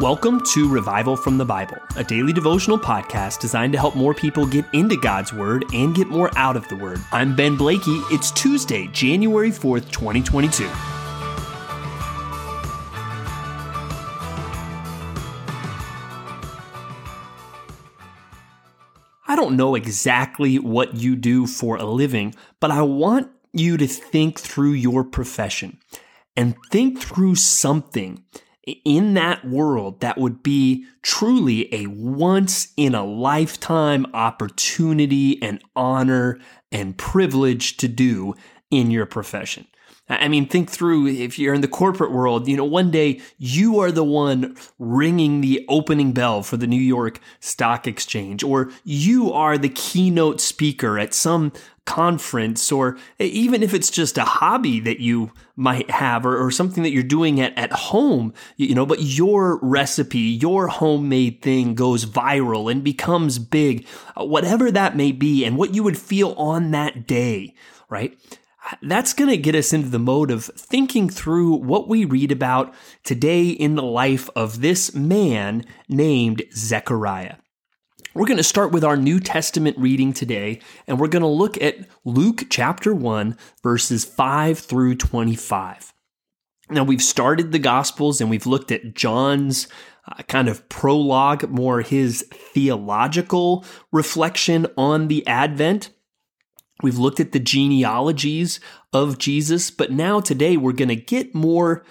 Welcome to Revival from the Bible, a daily devotional podcast designed to help more people get into God's Word and get more out of the Word. I'm Ben Blakey. It's Tuesday, January 4th, 2022. I don't know exactly what you do for a living, but I want you to think through your profession and think through something in that world that would be truly a once-in-a-lifetime opportunity and honor and privilege to do in your profession. I mean, think through if you're in the corporate world, one day you are the one ringing the opening bell for the New York Stock Exchange, or you are the keynote speaker at some conference, or even if it's just a hobby that you might have or something that you're doing at home, but your recipe, your homemade thing goes viral and becomes big, whatever that may be, and what you would feel on that day, right? That's going to get us into the mode of thinking through what we read about today in the life of this man named Zechariah. We're going to start with our New Testament reading today, and we're going to look at Luke chapter 1, verses 5 through 25. Now, we've started the Gospels, and we've looked at John's kind of prologue, more his theological reflection on the Advent. We've looked at the genealogies of Jesus, but now today we're going to get more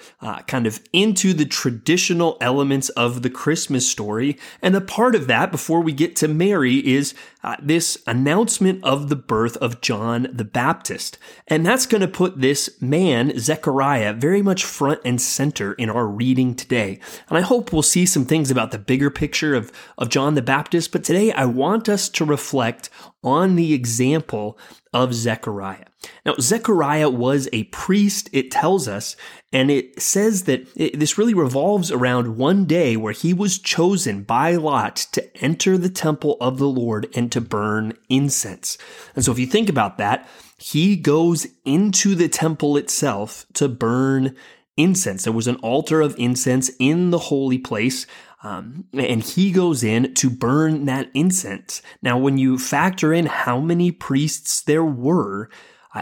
kind of into the traditional elements of the Christmas story. And a part of that, before we get to Mary, is this announcement of the birth of John the Baptist. And that's going to put this man, Zechariah, very much front and center in our reading today. And I hope we'll see some things about the bigger picture of John the Baptist, but today I want us to reflect on the example of Zechariah. Now, Zechariah was a priest, it tells us, and it says that this really revolves around one day where he was chosen by lot to enter the temple of the Lord and to burn incense. And so if you think about that, he goes into the temple itself to burn incense. There was an altar of incense in the holy place. And he goes in to burn that incense. Now, when you factor in how many priests there were,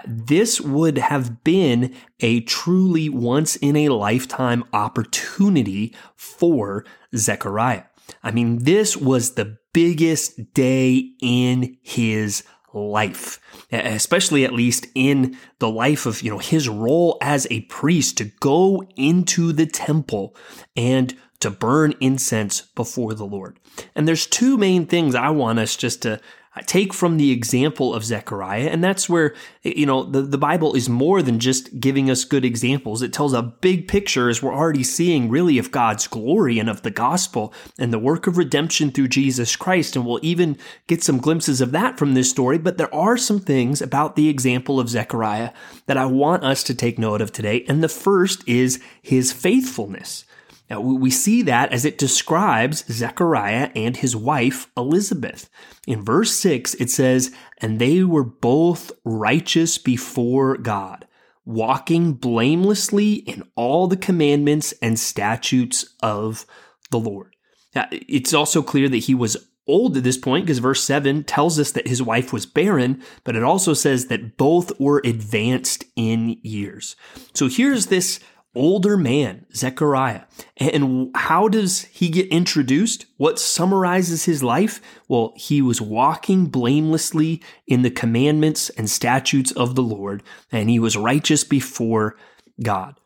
this would have been a truly once-in-a-lifetime opportunity for Zechariah. I mean, this was the biggest day in his life, especially at least in the life of, his role as a priest to go into the temple and to burn incense before the Lord. And there's two main things I want us just to take from the example of Zechariah, and that's where, the Bible is more than just giving us good examples. It tells a big picture, as we're already seeing, really, of God's glory and of the gospel and the work of redemption through Jesus Christ, and we'll even get some glimpses of that from this story, but there are some things about the example of Zechariah that I want us to take note of today, and the first is his faithfulness. Now, we see that as it describes Zechariah and his wife, Elizabeth. In verse 6, it says, "And they were both righteous before God, walking blamelessly in all the commandments and statutes of the Lord." Now, it's also clear that he was old at this point, because verse 7 tells us that his wife was barren, but it also says that both were advanced in years. So here's this older man, Zechariah. And how does he get introduced? What summarizes his life? Well, he was walking blamelessly in the commandments and statutes of the Lord, and he was righteous before God.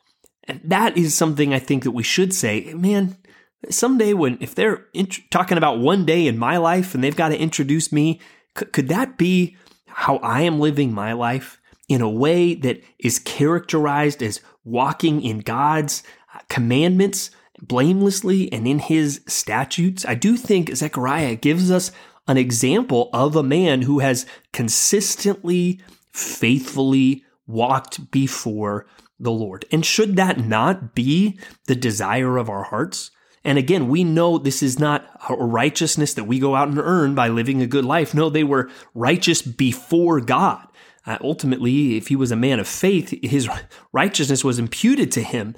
And that is something I think that we should say, man, someday if they're talking about one day in my life and they've got to introduce me, could that be how I am living my life? In a way that is characterized as walking in God's commandments blamelessly and in his statutes. I do think Zechariah gives us an example of a man who has consistently, faithfully walked before the Lord. And should that not be the desire of our hearts? And again, we know this is not a righteousness that we go out and earn by living a good life. No, they were righteous before God. Ultimately, if he was a man of faith, his righteousness was imputed to him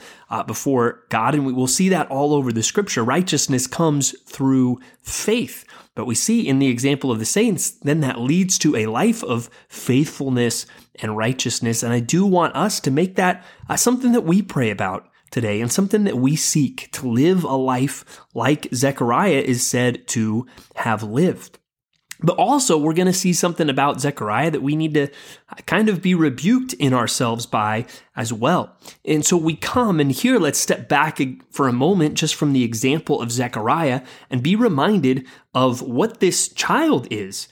before God. And we'll see that all over the scripture. Righteousness comes through faith. But we see in the example of the saints, then that leads to a life of faithfulness and righteousness. And I do want us to make that something that we pray about today and something that we seek to live a life like Zechariah is said to have lived. But also, we're going to see something about Zechariah that we need to kind of be rebuked in ourselves by as well. And so we come, and here let's step back for a moment just from the example of Zechariah and be reminded of what this child is,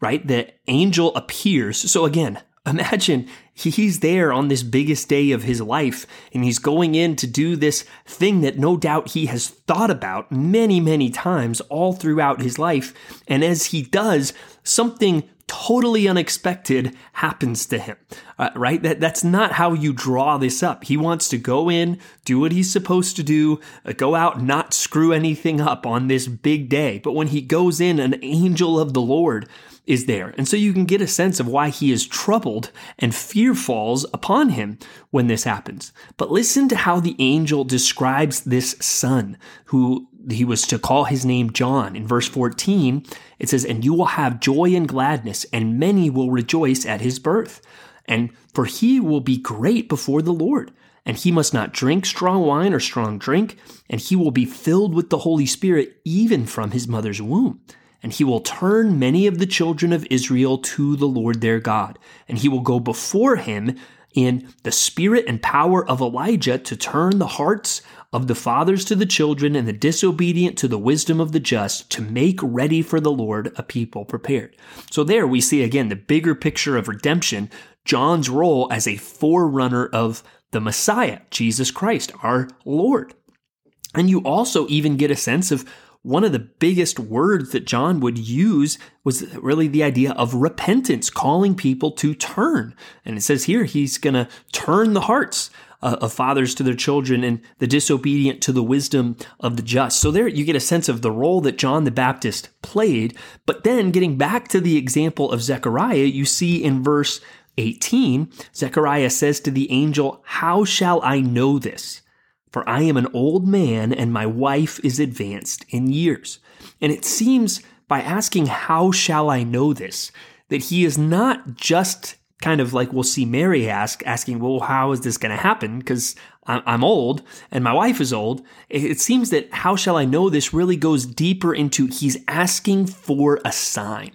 right? The angel appears. So again, imagine he's there on this biggest day of his life, and he's going in to do this thing that no doubt he has thought about many, many times all throughout his life. And as he does, something totally unexpected happens to him, right? That's not how you draw this up. He wants to go in, do what he's supposed to do, go out, not screw anything up on this big day. But when he goes in, an angel of the Lord is there. And so you can get a sense of why he is troubled, and fear falls upon him when this happens. But listen to how the angel describes this son, who he was to call his name John. In verse 14, it says, "And you will have joy and gladness, and many will rejoice at his birth. And for he will be great before the Lord. And he must not drink strong wine or strong drink, and he will be filled with the Holy Spirit even from his mother's womb. And he will turn many of the children of Israel to the Lord their God. And he will go before him in the spirit and power of Elijah to turn the hearts of the fathers to the children and the disobedient to the wisdom of the just, to make ready for the Lord a people prepared." So there we see again the bigger picture of redemption, John's role as a forerunner of the Messiah, Jesus Christ, our Lord. And you also even get a sense of one of the biggest words that John would use was really the idea of repentance, calling people to turn. And it says here he's going to turn the hearts of fathers to their children and the disobedient to the wisdom of the just. So there you get a sense of the role that John the Baptist played. But then getting back to the example of Zechariah, you see in verse 18, Zechariah says to the angel, "How shall I know this? For I am an old man, and my wife is advanced in years." And it seems by asking, "How shall I know this?" that he is not just kind of like we'll see Mary asking, "Well, how is this going to happen? Because I'm old, and my wife is old." It seems that "How shall I know this" really goes deeper into he's asking for a sign.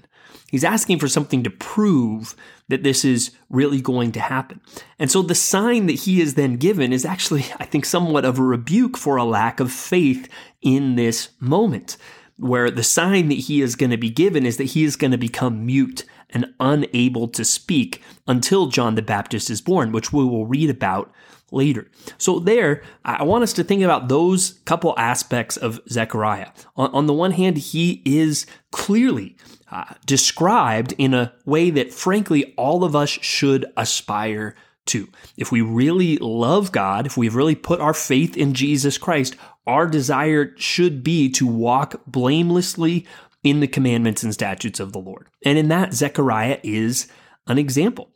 He's asking for something to prove that this is really going to happen. And so the sign that he is then given is actually, I think, somewhat of a rebuke for a lack of faith in this moment, where the sign that he is going to be given is that he is going to become mute and unable to speak until John the Baptist is born, which we will read about later. So there, I want us to think about those couple aspects of Zechariah. On the one hand, he is clearly described in a way that, frankly, all of us should aspire to. If we really love God, if we've really put our faith in Jesus Christ, our desire should be to walk blamelessly in the commandments and statutes of the Lord. And in that, Zechariah is an example.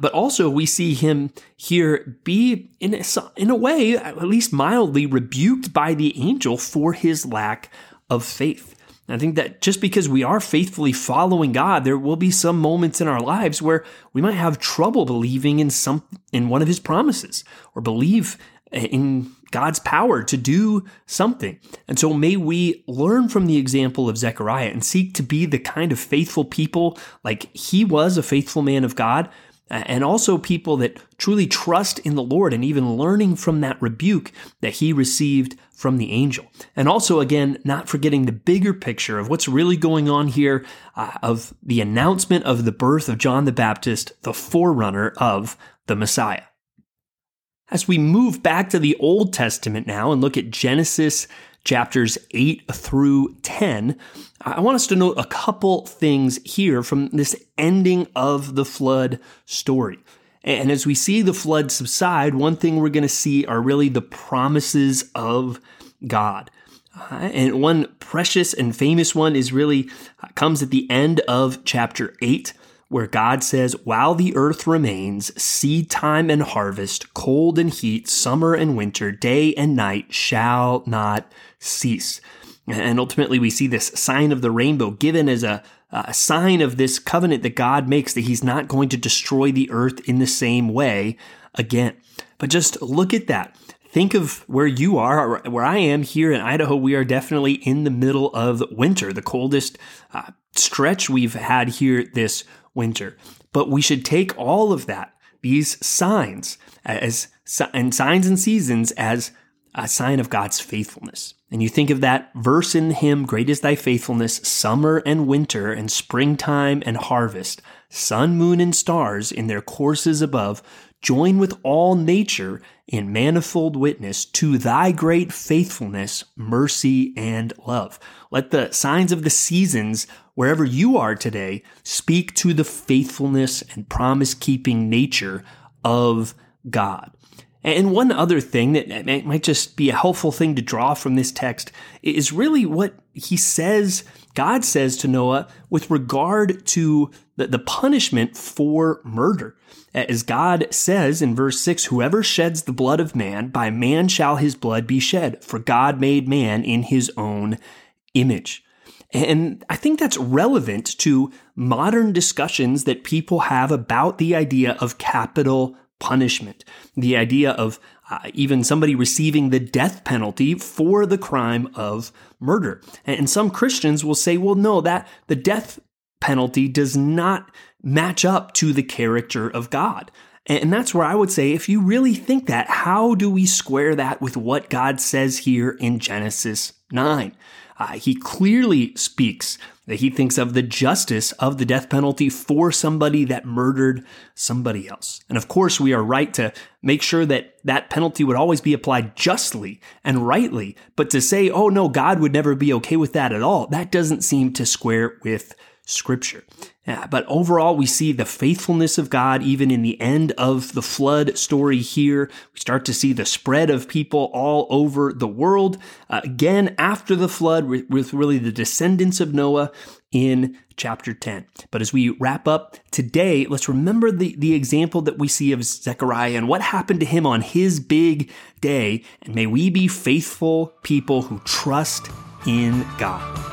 But also we see him here be, in a way, at least mildly rebuked by the angel for his lack of faith. And I think that just because we are faithfully following God, there will be some moments in our lives where we might have trouble believing in one of his promises, or believe in God's power to do something. And so may we learn from the example of Zechariah and seek to be the kind of faithful people, like he was a faithful man of God, and also people that truly trust in the Lord, and even learning from that rebuke that he received from the angel. And also, again, not forgetting the bigger picture of what's really going on here, of the announcement of the birth of John the Baptist, the forerunner of the Messiah. As we move back to the Old Testament now and look at Genesis chapters 8 through 10, I want us to note a couple things here from this ending of the flood story. And as we see the flood subside, one thing we're going to see are really the promises of God. And one precious and famous one is really comes at the end of chapter 8, where God says, while the earth remains, seed time and harvest, cold and heat, summer and winter, day and night shall not cease. And ultimately, we see this sign of the rainbow given as a sign of this covenant that God makes, that he's not going to destroy the earth in the same way again. But just look at that. Think of where you are, where I am here in Idaho. We are definitely in the middle of winter, the coldest stretch we've had here this winter. But we should take all of that, these signs and signs and seasons, as a sign of God's faithfulness. And you think of that verse in the hymn, Great is thy faithfulness, summer and winter and springtime and harvest, sun, moon, and stars in their courses above, join with all nature in manifold witness to thy great faithfulness, mercy, and love. Let the signs of the seasons, wherever you are today, speak to the faithfulness and promise-keeping nature of God. And one other thing that might just be a helpful thing to draw from this text is really what he says, God says to Noah with regard to the punishment for murder. As God says in verse 6, whoever sheds the blood of man, by man shall his blood be shed, for God made man in his own image. And I think that's relevant to modern discussions that people have about the idea of capital punishment, the idea of even somebody receiving the death penalty for the crime of murder. And some Christians will say, well, no, that the death penalty does not match up to the character of God. And that's where I would say, if you really think that, how do we square that with what God says here in Genesis 9? He clearly speaks that he thinks of the justice of the death penalty for somebody that murdered somebody else. And of course, we are right to make sure that that penalty would always be applied justly and rightly. But to say, oh no, God would never be okay with that at all, that doesn't seem to square with Scripture. Yeah, but overall, we see the faithfulness of God even in the end of the flood story here. We start to see the spread of people all over the world. Again, after the flood, with really the descendants of Noah in chapter 10. But as we wrap up today, let's remember the example that we see of Zechariah and what happened to him on his big day. And may we be faithful people who trust in God.